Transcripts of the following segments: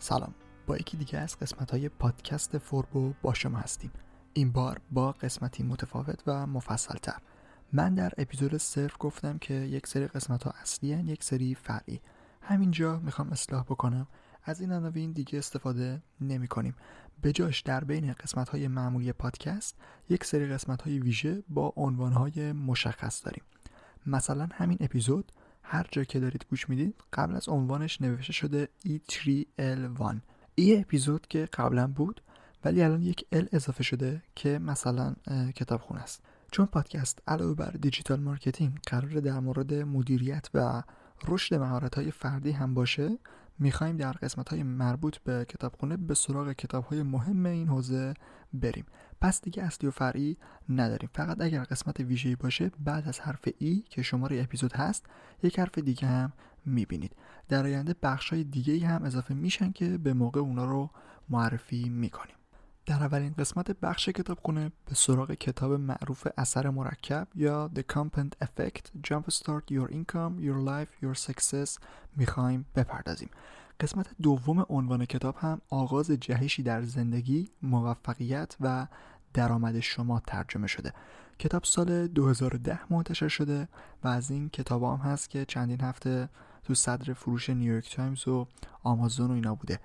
سلام، با یکی دیگه از قسمت‌های پادکست فوربو با شما هستیم. این بار با قسمتی متفاوت و مفصل‌تر. من در اپیزود صفر گفتم که یک سری قسمت‌ها اصلی هن، یک سری فرعی. همینجا میخوام اصلاح بکنم، از این عناوین دیگه استفاده نمی‌کنیم. به جاش در بین قسمت‌های معمولی پادکست یک سری قسمت‌های ویژه با عنوان‌های مشخص داریم. مثلا همین اپیزود هر جا که دارید گوش میدید قبل از عنوانش نوشته شده E3L1. این اپیزود که قبلا بود ولی الان یک L اضافه شده که مثلا کتابخونه است. چون پادکست علاوه بر دیجیتال مارکتینگ قراره در مورد مدیریت و رشد مهارت‌های فردی هم باشه، می‌خوایم در قسمت‌های مربوط به کتابخونه به سراغ کتاب‌های مهم این حوزه بریم. پس دیگه اصلی و فرعی نداریم. فقط اگر قسمت ویژه‌ای باشه بعد از حرف ای که شماره اپیزود هست یک حرف دیگه هم می‌بینید. در آینده بخش‌های دیگه‌ای هم اضافه میشن که به موقع اونا رو معرفی می‌کنیم. در اولین قسمت بخش کتابخونه به سراغ کتاب معروف اثر مرکب یا The Compound Effect Jump Start Your Income, Your Life, Your Success میخوایم بپردازیم. قسمت دوم عنوان کتاب هم آغاز جهشی در زندگی، موفقیت و درآمد شما ترجمه شده. کتاب سال 2010 منتشر شده و از این کتاب هم هست که چندین هفته تو صدر فروش نیویورک تایمز و آمازون و اینا بوده.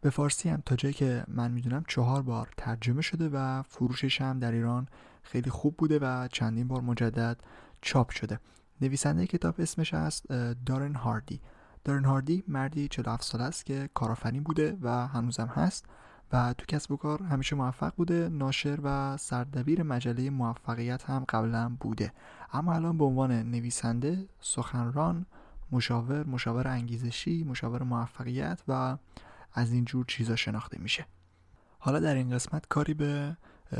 به فارسی هم تا جایی که من میدونم 4 بار ترجمه شده و فروشش هم در ایران خیلی خوب بوده و چندین بار مجدد چاپ شده. نویسنده کتاب اسمش هست دارن هاردی. دارن هاردی مردی 47 ساله است که کارآفرین بوده و هنوزم هست و تو کسب و کار همیشه موفق بوده. ناشر و سردبیر مجله موفقیت هم قبلا بوده، اما الان به عنوان نویسنده، سخنران، مشاور انگیزشی، مشاور موفقیت و از این جور چیزا شناخته میشه. حالا در این قسمت کاری به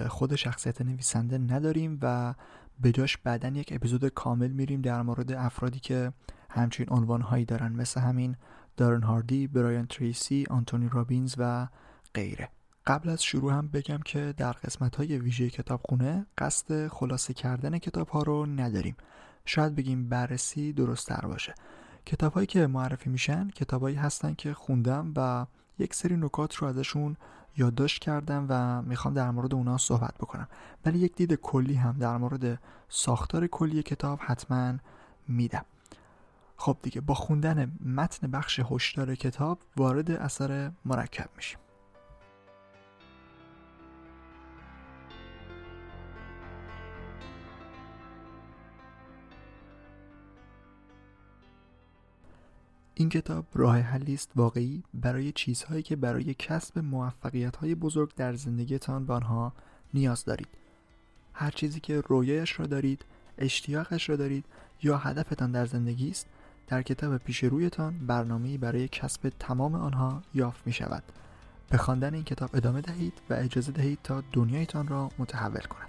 خود شخصیت نویسنده نداریم و به جاش بعداً یک اپیزود کامل میریم در مورد افرادی که همچین عنوانهایی دارن، مثل همین دارن هاردی، برایان تریسی، آنتونی رابینز و غیره. قبل از شروع هم بگم که در قسمت‌های ویژه کتابخونه قصد خلاصه کردن کتاب‌ها رو نداریم. شاید بگیم بررسی درست‌تر باشه. کتاب‌هایی که معرفی میشن کتابایی هستن که خوندم و یک سری نکات رو ازشون یادداشت کردم و میخوام در مورد اونا صحبت بکنم، ولی یک دید کلی هم در مورد ساختار کلی کتاب حتما میدم. خب دیگه با خوندن متن بخش هشدار کتاب وارد اثر مرکب میشیم. این کتاب راه حلی است واقعی برای چیزهایی که برای کسب موفقیت‌های بزرگ در زندگیتان به آنها نیاز دارید. هر چیزی که رویایش را دارید، اشتیاقش را دارید یا هدفتان در زندگی است، در کتاب پیش رویتان برنامه‌ای برای کسب تمام آنها یافت می‌شود. به خواندن این کتاب ادامه دهید و اجازه دهید تا دنیایتان را متحول کند.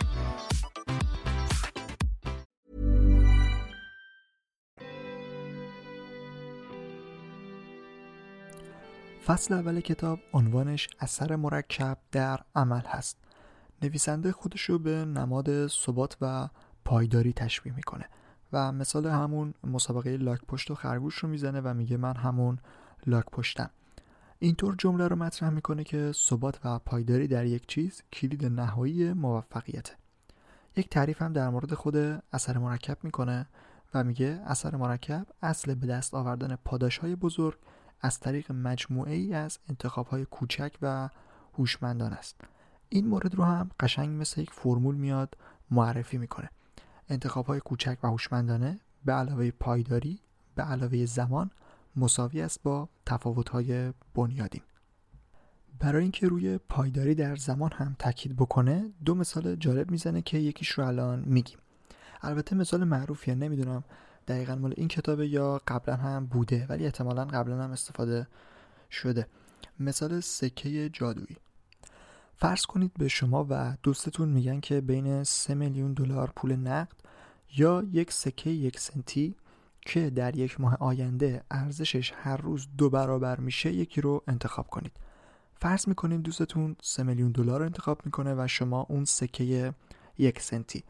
فصل اول کتاب عنوانش اثر مرکب در عمل هست. نویسنده خودشو به نماد ثبات و پایداری تشبیه میکنه و مثال همون مسابقه لاک پشت و خرگوش رو میزنه و میگه من همون لاک پشتم. اینطور جمله رو مطرح میکنه که ثبات و پایداری در یک چیز کلید نهایی موفقیته. یک تعریف هم در مورد خود اثر مرکب میکنه و میگه اثر مرکب اصل به دست آوردن پاداش‌های بزرگ از طریق مجموعه‌ای از انتخاب‌های کوچک و هوشمندان است. این مورد رو هم قشنگ مثل یک فرمول میاد معرفی میکنه. انتخاب‌های کوچک و هوشمندانه به علاوه پایداری به علاوه زمان مساوی است با تفاوت‌های بنیادین. برای اینکه روی پایداری در زمان هم تاکید بکنه، 2 مثال جالب میزنه که یکیش رو الان میگیم. البته مثال معروفیه، نمیدونم دقیقاً مال این کتابه یا قبلا هم بوده، ولی احتمالاً قبلا هم استفاده شده. مثال سکه جادویی. فرض کنید به شما و دوستتون میگن که بین 3 میلیون دلار پول نقد یا یک سکه 1 سنتی که در یک ماه آینده ارزشش هر روز 2 برابر میشه یکی رو انتخاب کنید. فرض میکنید دوستتون 3 میلیون دلار رو انتخاب میکنه و شما اون سکه 1 سنتی.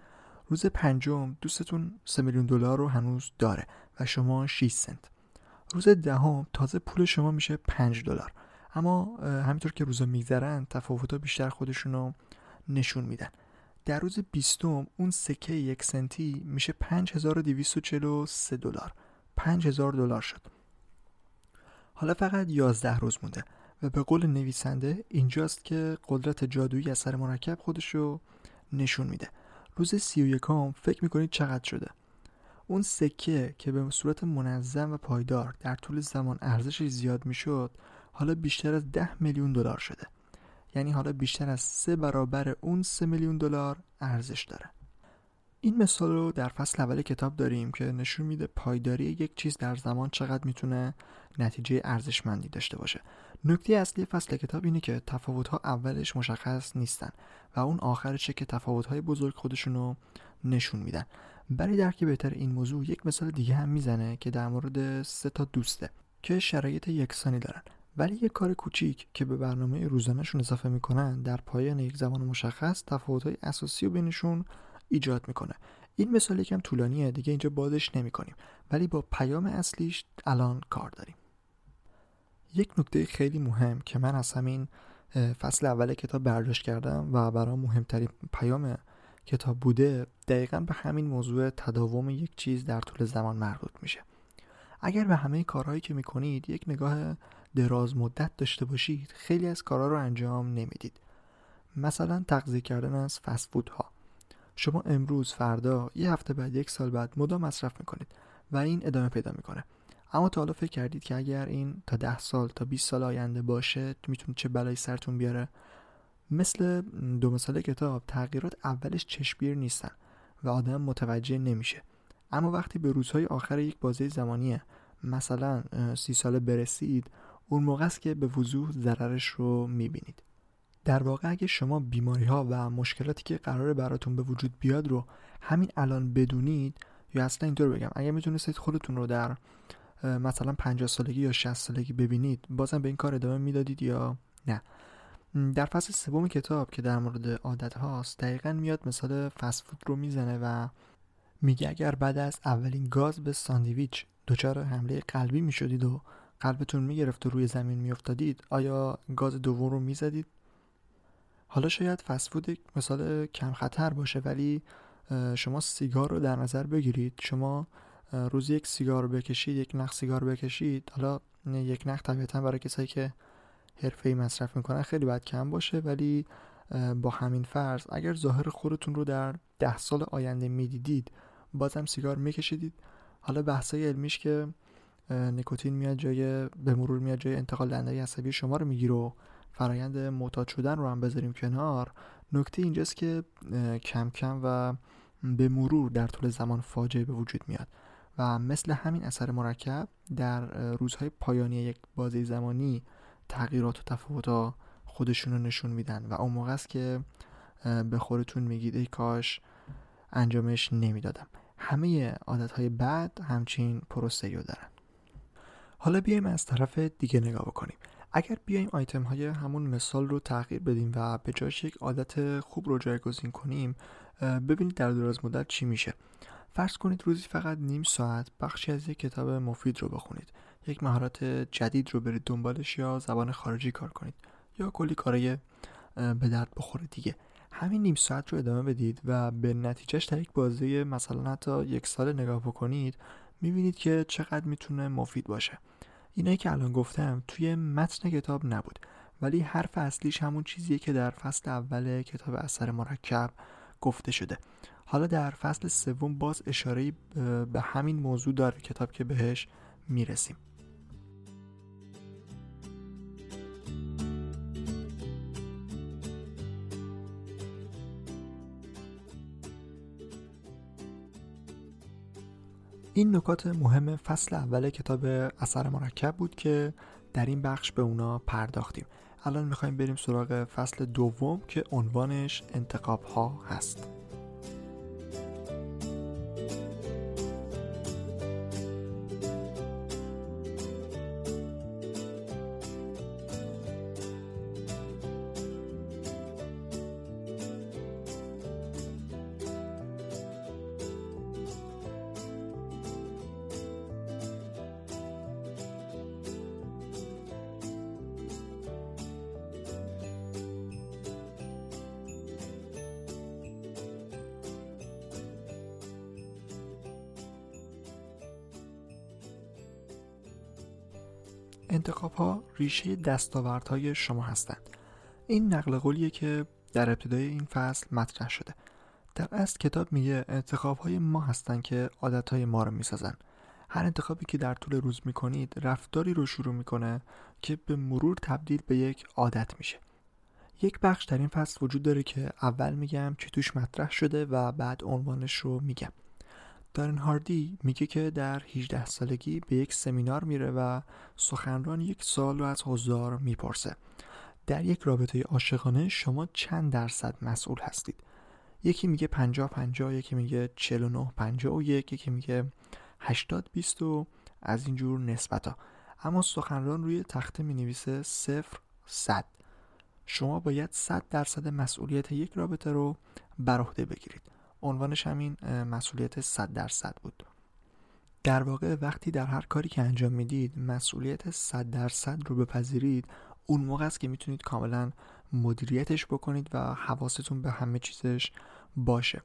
روز 5 دوستتون 3 میلیون دلار رو هنوز داره و شما 6 سنت. روز 10 تازه پول شما میشه 5 دلار. اما همینطور که روزا میگذرن تفاوت‌ها بیشتر خودشونو نشون میدن. در روز 20 اون سکه 1 سنتی میشه 5243 دلار. 5000 دلار شد. حالا فقط 11 روز مونده و به قول نویسنده اینجاست که قدرت جادویی اثر مرکب خودشو نشون میده. روز 31 فکر میکنید چقدر شده؟ اون سکه که به صورت منظم و پایدار در طول زمان ارزشش زیاد میشد حالا بیشتر از 10 میلیون دلار شده. یعنی حالا بیشتر از 3 برابر اون 3 میلیون دلار ارزش داره. این مثال رو در فصل اول کتاب داریم که نشون میده پایداری یک چیز در زمان چقدر میتونه نتیجه ارزشمندی داشته باشه. نکته اصلی فصل کتاب اینه که تفاوت‌ها اولش مشخص نیستن و اون آخرشه که تفاوت‌های بزرگ خودشونو نشون میدن. برای درک بهتر این موضوع یک مثال دیگه هم میزنه که در مورد 3 تا دوسته که شرایط یکسانی دارن ولی یک کار کوچیک که به برنامه روزانه‌شون اضافه میکنن در پایان یک زمان مشخص تفاوت‌های اساسی رو بینشون ایجاد میکنه. این مثال یکم طولانیه دیگه، اینجا بازش نمی‌کنیم ولی با پیام اصلیش الان کار داریم. یک نکته خیلی مهم که من از همین فصل اول کتاب برداشت کردم و برام مهمترین پیام کتاب بوده دقیقاً به همین موضوع تداوم یک چیز در طول زمان مربوط میشه. اگر به همه کارهایی که میکنید یک نگاه دراز مدت داشته باشید خیلی از کارها رو انجام نمیدید. مثلا تغذیه کردن از فست فودها. شما امروز، فردا، یه هفته بعد، یک سال بعد مدام مصرف میکنید و این ادامه پیدا میکنه. اما تا حالا فکر کردید که اگر این تا 10 سال تا 20 سال آینده باشه میتونه چه بلایی سرتون بیاره؟ مثل دو مثال کتاب، تغییرات اولش چشمگیر نیستن و آدم متوجه نمیشه، اما وقتی به روزهای آخر یک بازه زمانیه، مثلا 30 ساله برسید، اون موقع است که به وضوح ضررش رو میبینید. در واقع اگه شما بیماری‌ها و مشکلاتی که قراره براتون به وجود بیاد رو همین الان بدونید، یا اصلا اینطور بگم، اگه میتونستید خودتون رو در مثلا 50 سالگی یا 60 سالگی ببینید، بازم به این کار ادامه میدادید یا نه؟ در فصل سوم کتاب که در مورد عادت هاست، دقیقاً میاد مثال فست فود رو میزنه و میگه اگر بعد از اولین گاز به ساندویچ دچار حمله قلبی میشدید و قلبتون میگرفت و روی زمین میافتادید، آیا گاز دوم رو میزدید؟ حالا شاید فست فود یک مثال کم خطر باشه، ولی شما سیگار رو در نظر بگیرید. شما روزی یک سیگار بکشید، یک نخ سیگار بکشید. حالا یک نخ طبیعتا برای کسایی که حرفه‌ای مصرف میکنن خیلی باید کم باشه، ولی با همین فرض اگر ظاهر خودتون رو در 10 سال آینده میدیدید، بازم سیگار میکشیدید. حالا بحثای علمیش که نیکوتین میاد جای، به مرور میاد جای انتقال دنده عصبی شما رو میگیره و فرایند معتاد شدن رو هم بذاریم کنار. نکته اینجاست که کم کم و به مرور در طول زمان فاجعه به وجود میاد و مثل همین اثر مرکب در روزهای پایانی یک بازه زمانی تغییرات و تفاوت‌ها خودشون رو نشون میدن و اون موقع است که به خودتون میگید ای کاش انجامش نمیدادم. همه عادت‌های بد همچین پروسه‌ای رو دارن. حالا بیایم از طرف دیگه نگاه بکنیم. اگر بیایم آیتم‌های همون مثال رو تغییر بدیم و به جاش یک عادت خوب رو جایگزین کنیم، ببینید در دراز مدت چی میشه. فرض کنید روزی فقط نیم ساعت بخشی از یک کتاب مفید رو بخونید، یک مهارت جدید رو برید دنبالش یا زبان خارجی کار کنید یا کلی کارای به درد بخوره دیگه. همین نیم ساعت رو ادامه بدید و به نتیجهش در یک بازه مثلا حتی 1 سال نگاه بکنید، میبینید که چقدر میتونه مفید باشه. اینایی که الان گفتم توی متن کتاب نبود، ولی حرف اصلیش همون چیزیه که در فصل اول کتاب اثر مرکب گفته شده. حالا در فصل سوم باز اشاره‌ای به همین موضوع داره کتاب که بهش میرسیم. این نکات مهم فصل اول کتاب اثر مرکب بود که در این بخش به اونا پرداختیم. الان میخوایم بریم سراغ فصل دوم که عنوانش انتخاب ها هست. انتخاب‌ها ریشه دستاوردهای شما هستند. این نقل قولیه که در ابتدای این فصل مطرح شده. در اصل کتاب میگه انتخاب‌های ما هستند که عادت‌های ما رو میسازن. هر انتخابی که در طول روز میکنید رفتاری رو شروع میکنه که به مرور تبدیل به یک عادت میشه. یک بخش در این فصل وجود داره که اول میگم چی توش مطرح شده و بعد عنوانش رو میگم. دارن هاردی میگه که در 18 سالگی به یک سمینار میره و سخنران یک سال رو از حضار میپرسه. در یک رابطه عاشقانه شما چند درصد مسئول هستید؟ یکی میگه 50-50، یکی میگه 49-51، یکی میگه 80-20 و از اینجور نسبتا. اما سخنران روی تخته مینویسه 0-100. شما باید 100% مسئولیت یک رابطه رو بر عهده بگیرید. عنوانش همین مسئولیت 100% بود. در واقع وقتی در هر کاری که انجام میدید مسئولیت 100% رو بپذیرید، اون موقع است که میتونید کاملا مدیریتش بکنید و حواستون به همه چیزش باشه.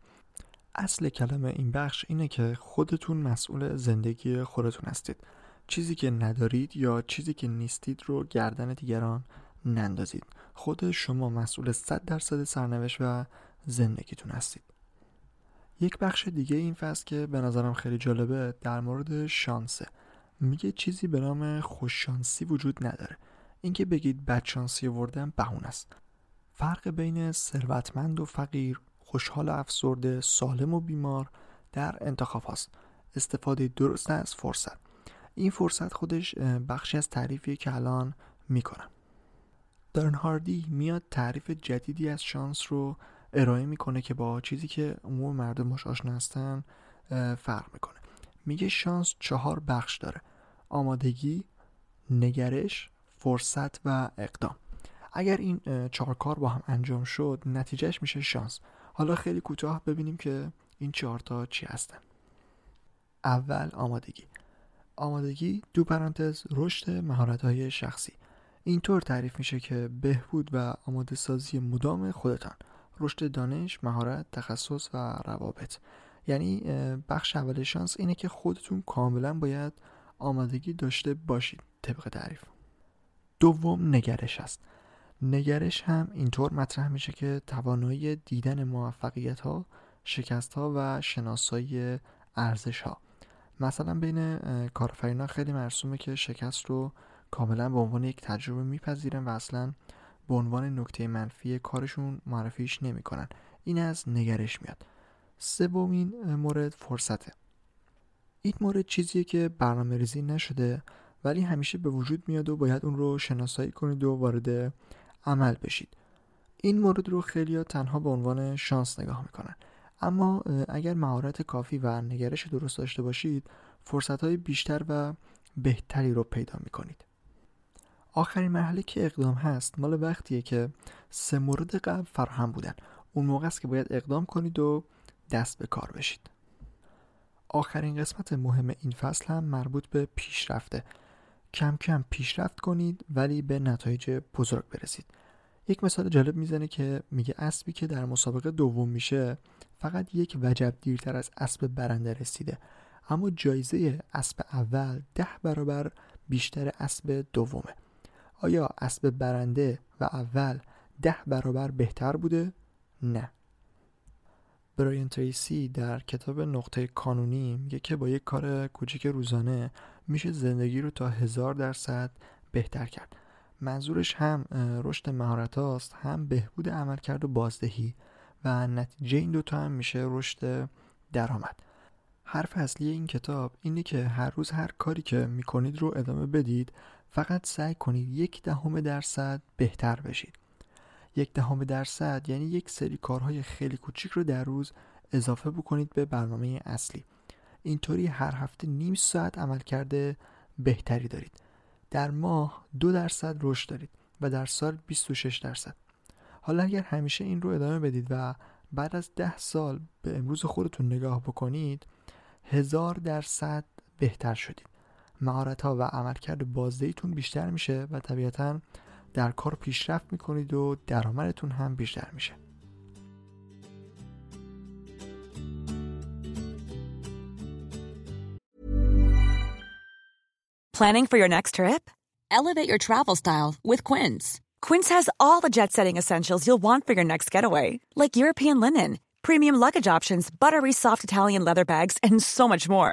اصل کلمه این بخش اینه که خودتون مسئول زندگی خودتون هستید. چیزی که ندارید یا چیزی که نیستید رو گردن دیگران نندازید. خود شما مسئول 100% سرنوشت و زندگیتون هستید. یک بخش دیگه این فصل که به نظرم خیلی جالبه در مورد شانسه. میگه چیزی به نام خوششانسی وجود نداره. اینکه بگید بدشانسی آوردم بهونه است. فرق بین ثروتمند و فقیر، خوشحال و افسرده، سالم و بیمار در انتخاب هاست. استفاده درست از فرصت. این فرصت خودش بخشی از تعریفی که الان میکنم. دارن هاردی میاد تعریف جدیدی از شانس رو ارائه میکنه که با چیزی که عموم مردم باهاش آشنا هستن فرق میکنه. میگه شانس 4 بخش داره: آمادگی، نگرش، فرصت و اقدام. اگر این 4 کار با هم انجام شد نتیجهش میشه شانس. حالا خیلی کوتاه ببینیم که این 4 تا چی هستن. اول آمادگی (رشد مهارت‌های شخصی). اینطور تعریف میشه که بهبود و آماده سازی مدام خودتان، رشد دانش، مهارت، تخصص و روابط. یعنی بخش اول شانس اینه که خودتون کاملا باید آمادگی داشته باشید طبق تعریف. دوم نگرش است. نگرش هم اینطور مطرح میشه که توانایی دیدن موفقیت‌ها، شکست‌ها و شناسایی ارزش‌ها. مثلا بین کارآفرین‌ها خیلی مرسومه که شکست رو کاملا به عنوان یک تجربه میپذیرن و اصلا به عنوان نکته منفی کارشون معرفیش نمیکنن. این از نگرش میاد. سومین مورد فرصته. این مورد چیزیه که برنامه‌ریزی نشده ولی همیشه به وجود میاد و باید اون رو شناسایی کنید و وارد عمل بشید. این مورد رو خیلی‌ها تنها به عنوان شانس نگاه میکنن، اما اگر مهارت کافی و نگرش درست داشته باشید فرصت‌های بیشتر و بهتری رو پیدا میکنید. آخرین مرحله که اقدام هست مال وقتیه که 3 مورد قبل فراهم بودن. اون موقع است که باید اقدام کنید و دست به کار بشید. آخرین قسمت مهم این فصل هم مربوط به پیشرفته. کم کم پیشرفت کنید ولی به نتایج بزرگ برسید. یک مثال جالب میزنه که میگه اسبی که در مسابقه دوم میشه فقط یک وجب دیرتر از اسب برنده رسیده، اما جایزه اسب اول 10 برابر بیشتر اسب دومه. آیا اسب برنده و اول 10 برابر بهتر بوده؟ نه. براین تریسی در کتاب نقطه کانونی میگه که با یک کار کوچیک روزانه میشه زندگی رو تا 1000% بهتر کرد. منظورش هم رشد مهارت‌هاست، هم بهبود عملکرد و بازدهی، و نتیجه این دوتا هم میشه رشد درآمد. حرف اصلی این کتاب اینه که هر روز هر کاری که میکنید رو ادامه بدید، فقط سعی کنید 0.1% بهتر بشید. 0.1% یعنی یک سری کارهای خیلی کوچیک رو در روز اضافه بکنید به برنامه اصلی. اینطوری هر هفته نیم ساعت عمل کرده بهتری دارید. در ماه 2% رشد دارید و در سال 26%. حالا اگر همیشه این رو ادامه بدید و بعد از 10 سال به امروز خودتون نگاه بکنید 1000% بهتر شدید. مهارت‌ها و عملکرد بازدهیتون بیشتر میشه و طبیعتاً در کار پیشرفت میکنید و درآمدتون هم بیشتر میشه. Planning for your next trip? Elevate your travel style with Quince. Quince has all the jet-setting essentials you'll want for your next getaway, like European linen, premium luggage options, buttery soft Italian leather bags, and so much more.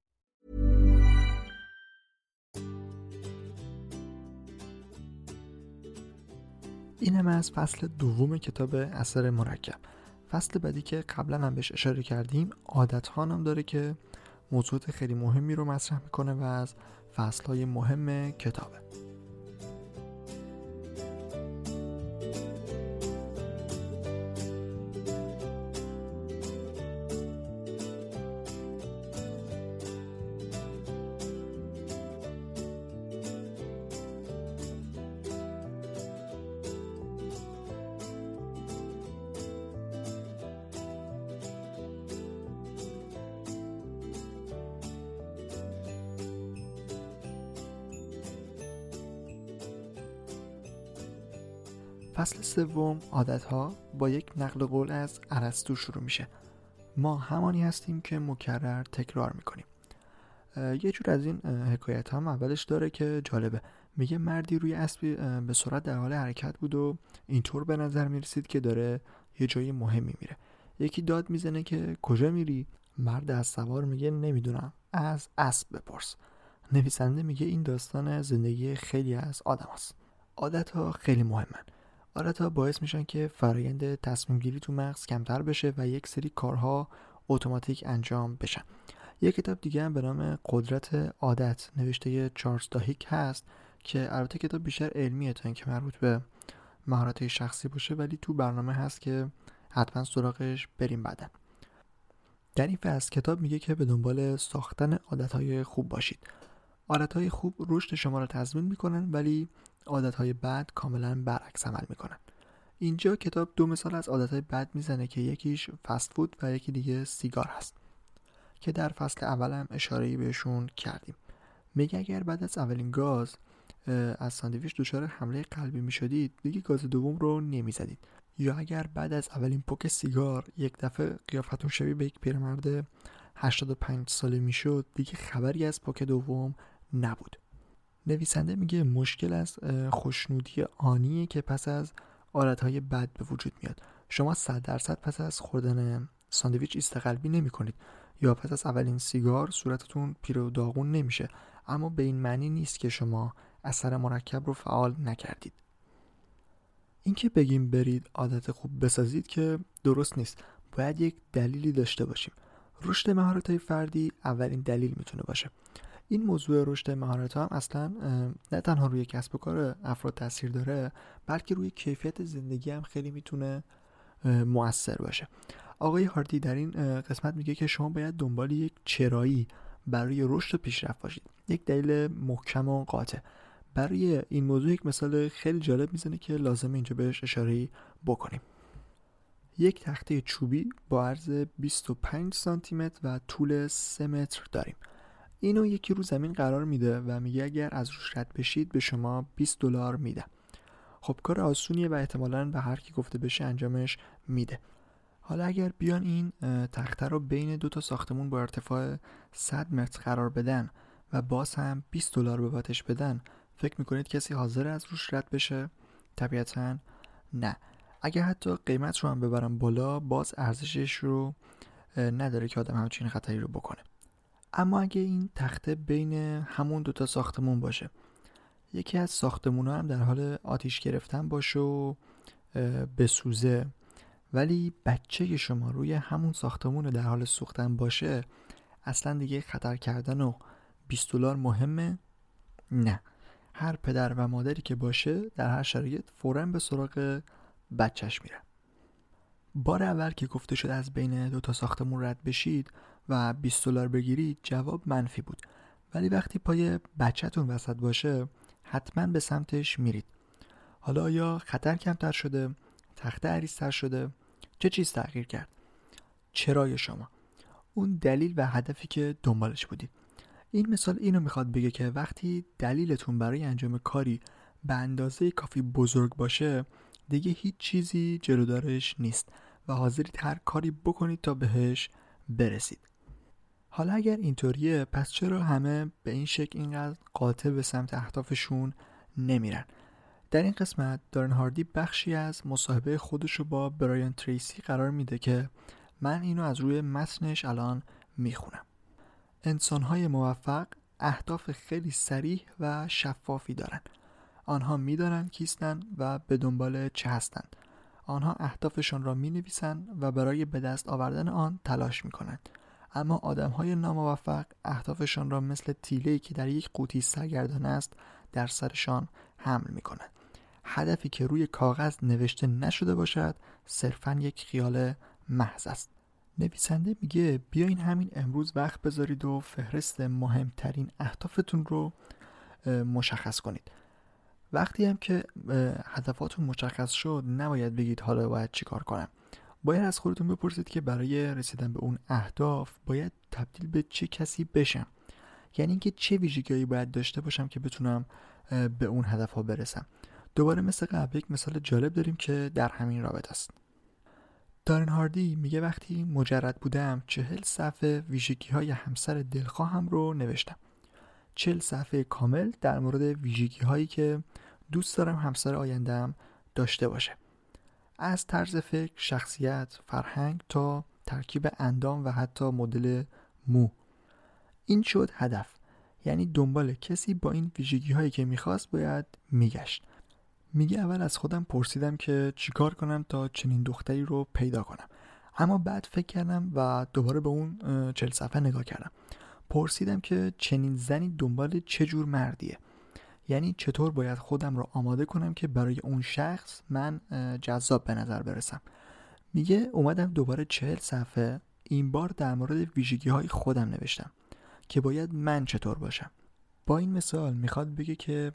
این هم از فصل دوم کتاب اثر مرکب. فصل بعدی که قبلا هم بهش اشاره کردیم، عادت‌ها هم داره که موضوعات خیلی مهمی رو مطرح میکنه و از فصل‌های مهم کتابه. فصل سوم، عادت‌ها، با یک نقل قول از ارسطو شروع میشه. ما همانی هستیم که مکرر تکرار میکنیم. یه جور از این حکایت هم اولش داره که جالبه. میگه مردی روی اسبی به سرعت در حال حرکت بود و اینطور به نظر میرسید که داره یه جای مهمی میره. یکی داد میزنه که کجا میری؟ مرد از سوار میگه نمیدونم، از اسب بپرس. نویسنده میگه این داستان زندگی خیلی از آدم هست. عادت‌ها خیلی مهمن. عادت‌ها باعث میشن که فرایند تصمیم گیری تو مغز کمتر بشه و یک سری کارها اتوماتیک انجام بشن. یک کتاب دیگه هم به نام قدرت عادت نوشته چارلز داهیگ هست که البته کتاب بیشتر علمیه تا اینکه مربوط به مهارت شخصی باشه، ولی تو برنامه هست که حتما سراغش بریم بعداً. در این فصل کتاب میگه که به دنبال ساختن عادت‌های خوب باشید. عادت‌های خوب رشد شما رو تضمین میکنن، ولی عادت‌های بد کاملا برعکس عمل میکنن. اینجا کتاب دو مثال از عادت‌های بد میزنه که یکیش فست فود و یکی دیگه سیگار هست که در فصل اول هم اشاره‌ای بهشون کردیم. میگه اگر بعد از اولین گاز از ساندویچ دچار حمله قلبی میشدید، دیگه گاز دوم رو نمیزدید. یا اگر بعد از اولین پک سیگار یک دفعه قیافتون شبیه به یک پیرمرد 85 ساله میشد، دیگه خبری از پک دوم نبود. نویسنده میگه مشکل از خوشنودی آنیه که پس از عادتهای بد به وجود میاد. شما 100% پس از خوردن ساندویچ ایستقلبی نمی کنید یا پس از اولین سیگار صورتتون پیره و داغون نمیشه، اما به این معنی نیست که شما اثر مرکب رو فعال نکردید. اینکه بگیم برید عادت خوب بسازید که درست نیست. باید یک دلیلی داشته باشیم. رشد مهارت‌های فردی اولین دلیل میتونه باشه. این موضوع رشد مهارت‌ها هم اصلا نه تنها روی کسب و کار افراد تاثیر داره، بلکه روی کیفیت زندگی هم خیلی میتونه مؤثر باشه. آقای هاردی در این قسمت میگه که شما باید دنبال یک چرایی برای رشد و پیشرفت باشید، یک دلیل محکم و قاطع. برای این موضوع یک مثال خیلی جالب میزنه که لازمه اینجا بهش اشاره بکنیم. یک تخته چوبی با عرض 25 سانتیمتر و طول 3 متر داریم. اینو یکی رو زمین قرار میده و میگه اگر از روش رد بشید به شما $20 میده. خب کار آسونیه و احتمالاً به هر کی گفته بشه انجامش میده. حالا اگر بیان این تخته رو بین دو تا ساختمون با ارتفاع 100 متر قرار بدن و باز هم $20 به بابتش بدن، فکر میکنید کسی حاضر از روش رد بشه؟ طبیعتاً نه. اگر حتی قیمت رو هم ببرم بالا، باز ارزشش رو نداره که آدم همچین خطری رو بکنه. اما اگه این تخته بین همون دوتا ساختمون باشه، یکی از ساختمون‌ها هم در حال آتیش گرفتن باشه و بسوزه، ولی بچه شما روی همون ساختمون در حال سوختن باشه، اصلا دیگه خطر کردن و $20 مهمه؟ نه. هر پدر و مادری که باشه در هر شرایط فوراً به سراغ بچهش میره. بار اول که گفته شد از بین دوتا ساختمون رد بشید و $20 بگیرید، جواب منفی بود. ولی وقتی پای بچه‌تون وسط باشه، حتما به سمتش میرید. حالا یا خطر کمتر شده، تخته عریض‌تر شده، چه چیز تغییر کرد؟ چرای شما، اون دلیل و هدفی که دنبالش بودید. این مثال اینو میخواد بگه که وقتی دلیلتون برای انجام کاری به اندازه کافی بزرگ باشه، دیگه هیچ چیزی جلودارش نیست و حاضرید هر کاری بکنید تا بهش برسید. حالا اگر اینطوریه پس چرا همه به این شکل اینقدر قاطع به سمت اهدافشون نمیرن؟ در این قسمت دارن هاردی بخشی از مصاحبه خودشو با برایان تریسی قرار میده که من اینو از روی متنش الان میخونم. انسانهای موفق اهداف خیلی صریح و شفافی دارن. آنها میدانن کیستن و به دنبال چه هستند. آنها اهدافشون را مینویسن و برای به دست آوردن آن تلاش میکنند. اما آدمهای ناموفق اهدافشون را مثل تیله‌ای که در یک قوطی سرگردان است در سرشان حمل میکنند. هدفی که روی کاغذ نوشته نشده باشد صرفاً یک خیال محض است. نویسنده میگه بیاین همین امروز وقت بذارید و فهرست مهمترین اهدافتون رو مشخص کنید. وقتی هم که هدفاتون مشخص شد نباید بگید حالا باید چی کار کنم. باید از خودتون بپرسید که برای رسیدن به اون اهداف باید تبدیل به چه کسی بشم، یعنی اینکه چه ویژگی‌هایی باید داشته باشم که بتونم به اون هدف‌ها برسم. دوباره مثل قبل یک مثال جالب داریم که در همین رابطه است. دارن هاردی میگه وقتی مجرد بودم 40 صفحه ویژگی‌های همسر دلخواهم رو نوشتم. 40 صفحه کامل در مورد ویژگی‌هایی که دوست دارم همسر آینده‌ام داشته باشه. از طرز فکر، شخصیت، فرهنگ تا ترکیب اندام و حتی مدل مو. این شد هدف. یعنی دنبال کسی با این ویژگی‌هایی که می‌خواست باید میگشت. میگه اول از خودم پرسیدم که چیکار کنم تا چنین دختری رو پیدا کنم، اما بعد فکر کردم و دوباره به اون 40 صفحه نگاه کردم. پرسیدم که چنین زنی دنبال چه جور مردیه، یعنی چطور باید خودم رو آماده کنم که برای اون شخص من جذاب به نظر برسم. میگه اومدم دوباره 40 صفحه این بار در مورد ویژگی‌های خودم نوشتم که باید من چطور باشم. با این مثال میخواد بگه که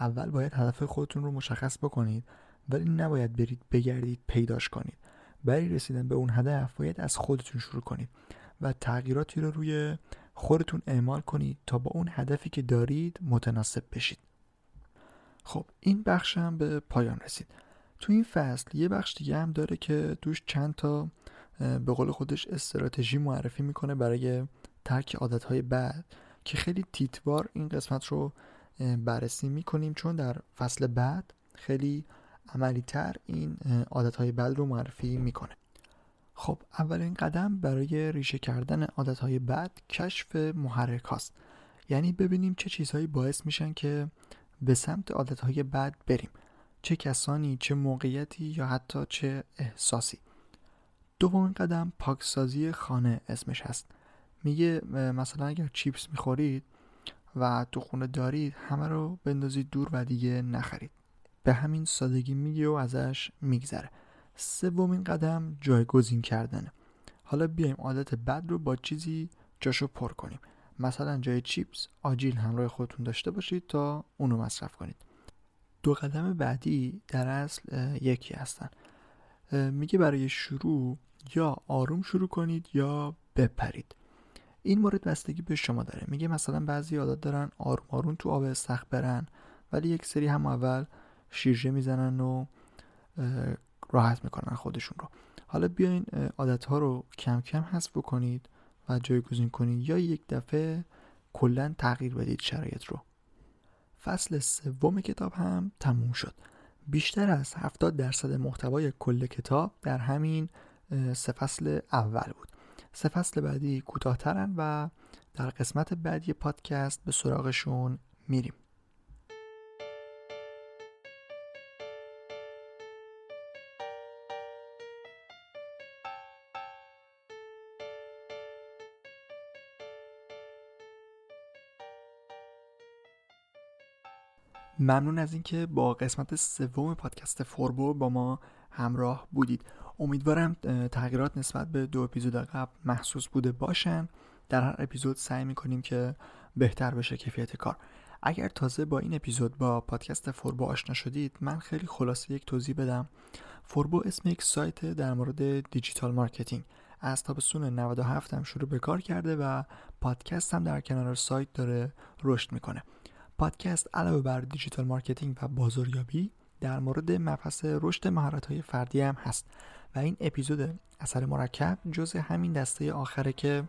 اول باید هدف خودتون رو مشخص بکنید، ولی نباید برید بگردید پیداش کنید. برای رسیدن به اون هدف باید از خودتون شروع کنید و تغییراتی رو روی خودتون اعمال کنید تا با اون هدفی که دارید متناسب بشید. خب این بخش هم به پایان رسید. تو این فصل یه بخش دیگه هم داره که توش چند تا به قول خودش استراتژی معرفی میکنه برای ترک عادتهای بد که خیلی تیتوار این قسمت رو بررسی میکنیم، چون در فصل بعد خیلی عملی‌تر این عادتهای بد رو معرفی میکنه. خب اولین قدم برای ریشه کردن عادتهای بد کشف محرک هاست، یعنی ببینیم چه چیزهایی باعث میشن که به سمت عادتهای بد بریم، چه کسانی، چه موقعیتی یا حتی چه احساسی. دومین قدم پاکسازی خانه اسمش هست. میگه مثلا اگر چیپس میخورید و تو خونه دارید همه رو بندازید دور و دیگه نخرید. به همین سادگی میگه و ازش میگذره. سومین قدم جایگزین کردنه. حالا بیایم عادت بد رو با چیزی جاشو پر کنیم. مثلا جای چیپس آجیل همراه خودتون داشته باشید تا اونو مصرف کنید. دو قدم بعدی در اصل یکی هستن. میگه برای شروع یا آروم شروع کنید یا بپرید. این مورد بستگی به شما داره. میگه مثلا بعضی عادت دارن آروم آروم تو آب استخر برن، ولی یک سری هم اول شیرجه میزنن و راحت میکنن خودشون رو. حالا بیاین عادت ها رو کم کم حذف بکنید و جایگزین کنید یا یک دفعه کلا تغییر بدید شرایط رو. فصل سوم کتاب هم تموم شد. بیشتر از 70% محتوای کل کتاب در همین 3 فصل اول بود. 3 فصل بعدی کوتاه‌ترن و در قسمت بعدی پادکست به سراغشون میریم. ممنون از اینکه با قسمت سوم پادکست فوربو با ما همراه بودید. امیدوارم تغییرات نسبت به 2 اپیزود قبل محسوس بوده باشن. در هر اپیزود سعی میکنیم که بهتر بشه کیفیت کار. اگر تازه با این اپیزود با پادکست فوربو آشنا شدید، من خیلی خلاصه یک توضیح بدم. فوربو اسم یک سایت در مورد دیجیتال مارکتینگ از تابستون 97 هم شروع به کار کرده و پادکست هم در کنار سایت داره رشد میکنه. پادکست علاوه بر دیجیتال مارکتینگ و بازاریابی در مورد مبحث رشد مهارت‌های فردی هم هست و این اپیزود اثر مرکب جزء همین دسته آخره که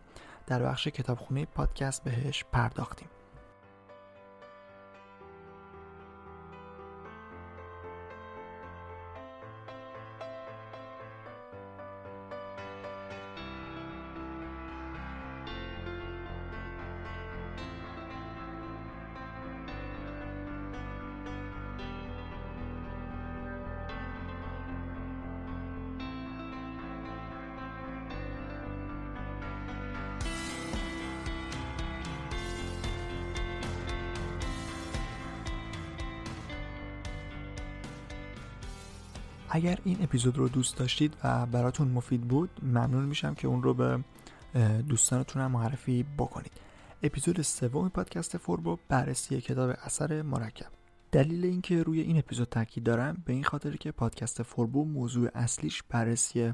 در بخش کتابخونه پادکست بهش پرداختیم. اگر این اپیزود رو دوست داشتید و براتون مفید بود، ممنون میشم که اون رو به دوستانتون هم معرفی بکنید. اپیزود سوم پادکست فوربو بررسی کتاب اثر مرکب. دلیل اینکه روی این اپیزود تاکید دارم به این خاطر که پادکست فوربو موضوع اصلیش بررسی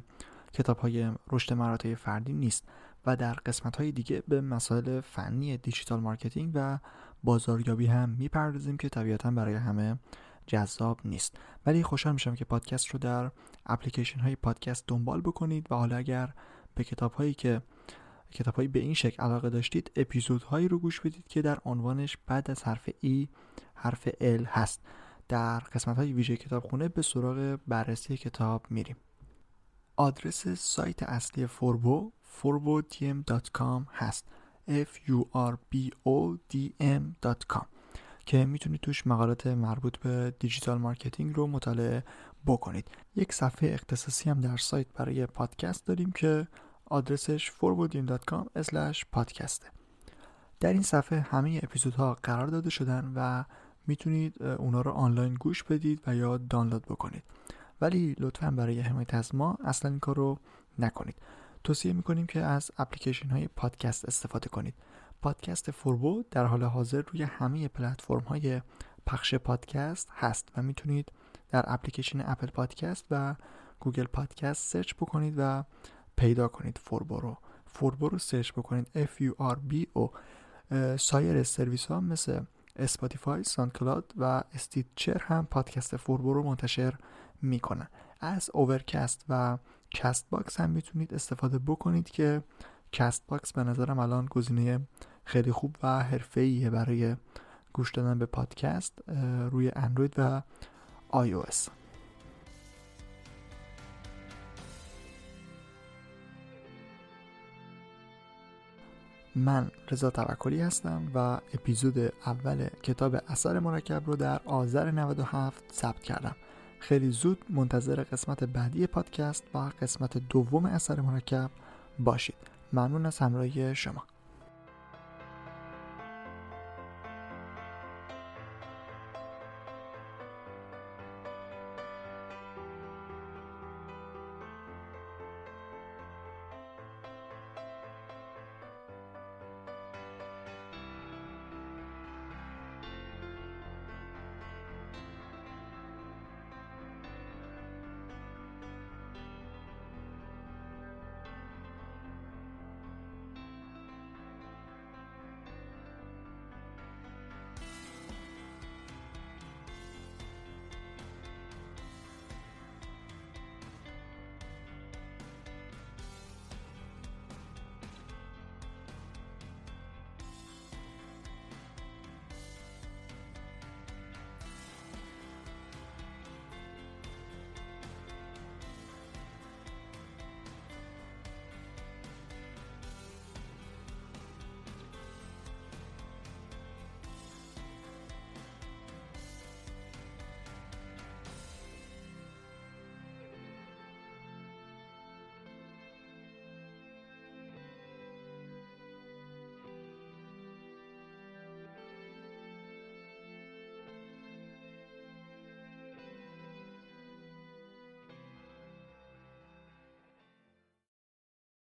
کتاب‌های رشد مهارت‌های فردی نیست و در قسمت‌های دیگه به مسائل فنی دیجیتال مارکتینگ و بازاریابی هم میپردازیم که طبیعتاً برای همه جذاب نیست، ولی خوشحال میشم که پادکست رو در اپلیکیشن های پادکست دنبال بکنید و حالا اگر به کتاب‌هایی به این شکل علاقه داشتید اپیزودهایی رو گوش بدید که در عنوانش بعد از حرف ای حرف ال هست. در قسمت‌های ویژه کتابخونه به سراغ بررسی کتاب میریم. آدرس سایت اصلی فوربو fourbodm.com هست، fourbodm.com، که میتونید توش مقالات مربوط به دیجیتال مارکتینگ رو مطالعه بکنید. یک صفحه اختصاصی هم در سایت برای پادکست داریم که آدرسش fourbodm.com/podcast. در این صفحه همه اپیزودها قرار داده شدن و میتونید اونا رو آنلاین گوش بدید و یا دانلود بکنید، ولی لطفاً برای حمایت از ما اصلا این کار رو نکنید. توصیه میکنیم که از اپلیکیشن های پادکست استفاده کنید. پادکست فوربو در حال حاضر روی همه پلتفرم های پخش پادکست هست و میتونید در اپلیکیشن اپل پادکست و گوگل پادکست سرچ بکنید و پیدا کنید فوربو رو سرچ بکنید، FURBO. سایر سرویس ها مثل اسپاتیفای، ساندکلاود و استیتچر هم پادکست فوربو رو منتشر میکنن. از اورکست و کست باکس هم میتونید استفاده بکنید که کست باکس به نظرم الان گزینه خیلی خوب و حرفه‌ایه برای گوش دادن به پادکست روی اندروید و iOS. من رضا توکلی هستم و اپیزود اول کتاب اثر مرکب رو در آذر 97 ثبت کردم. خیلی زود منتظر قسمت بعدی پادکست و قسمت دوم اثر مرکب باشید. ممنون از همراهی شما.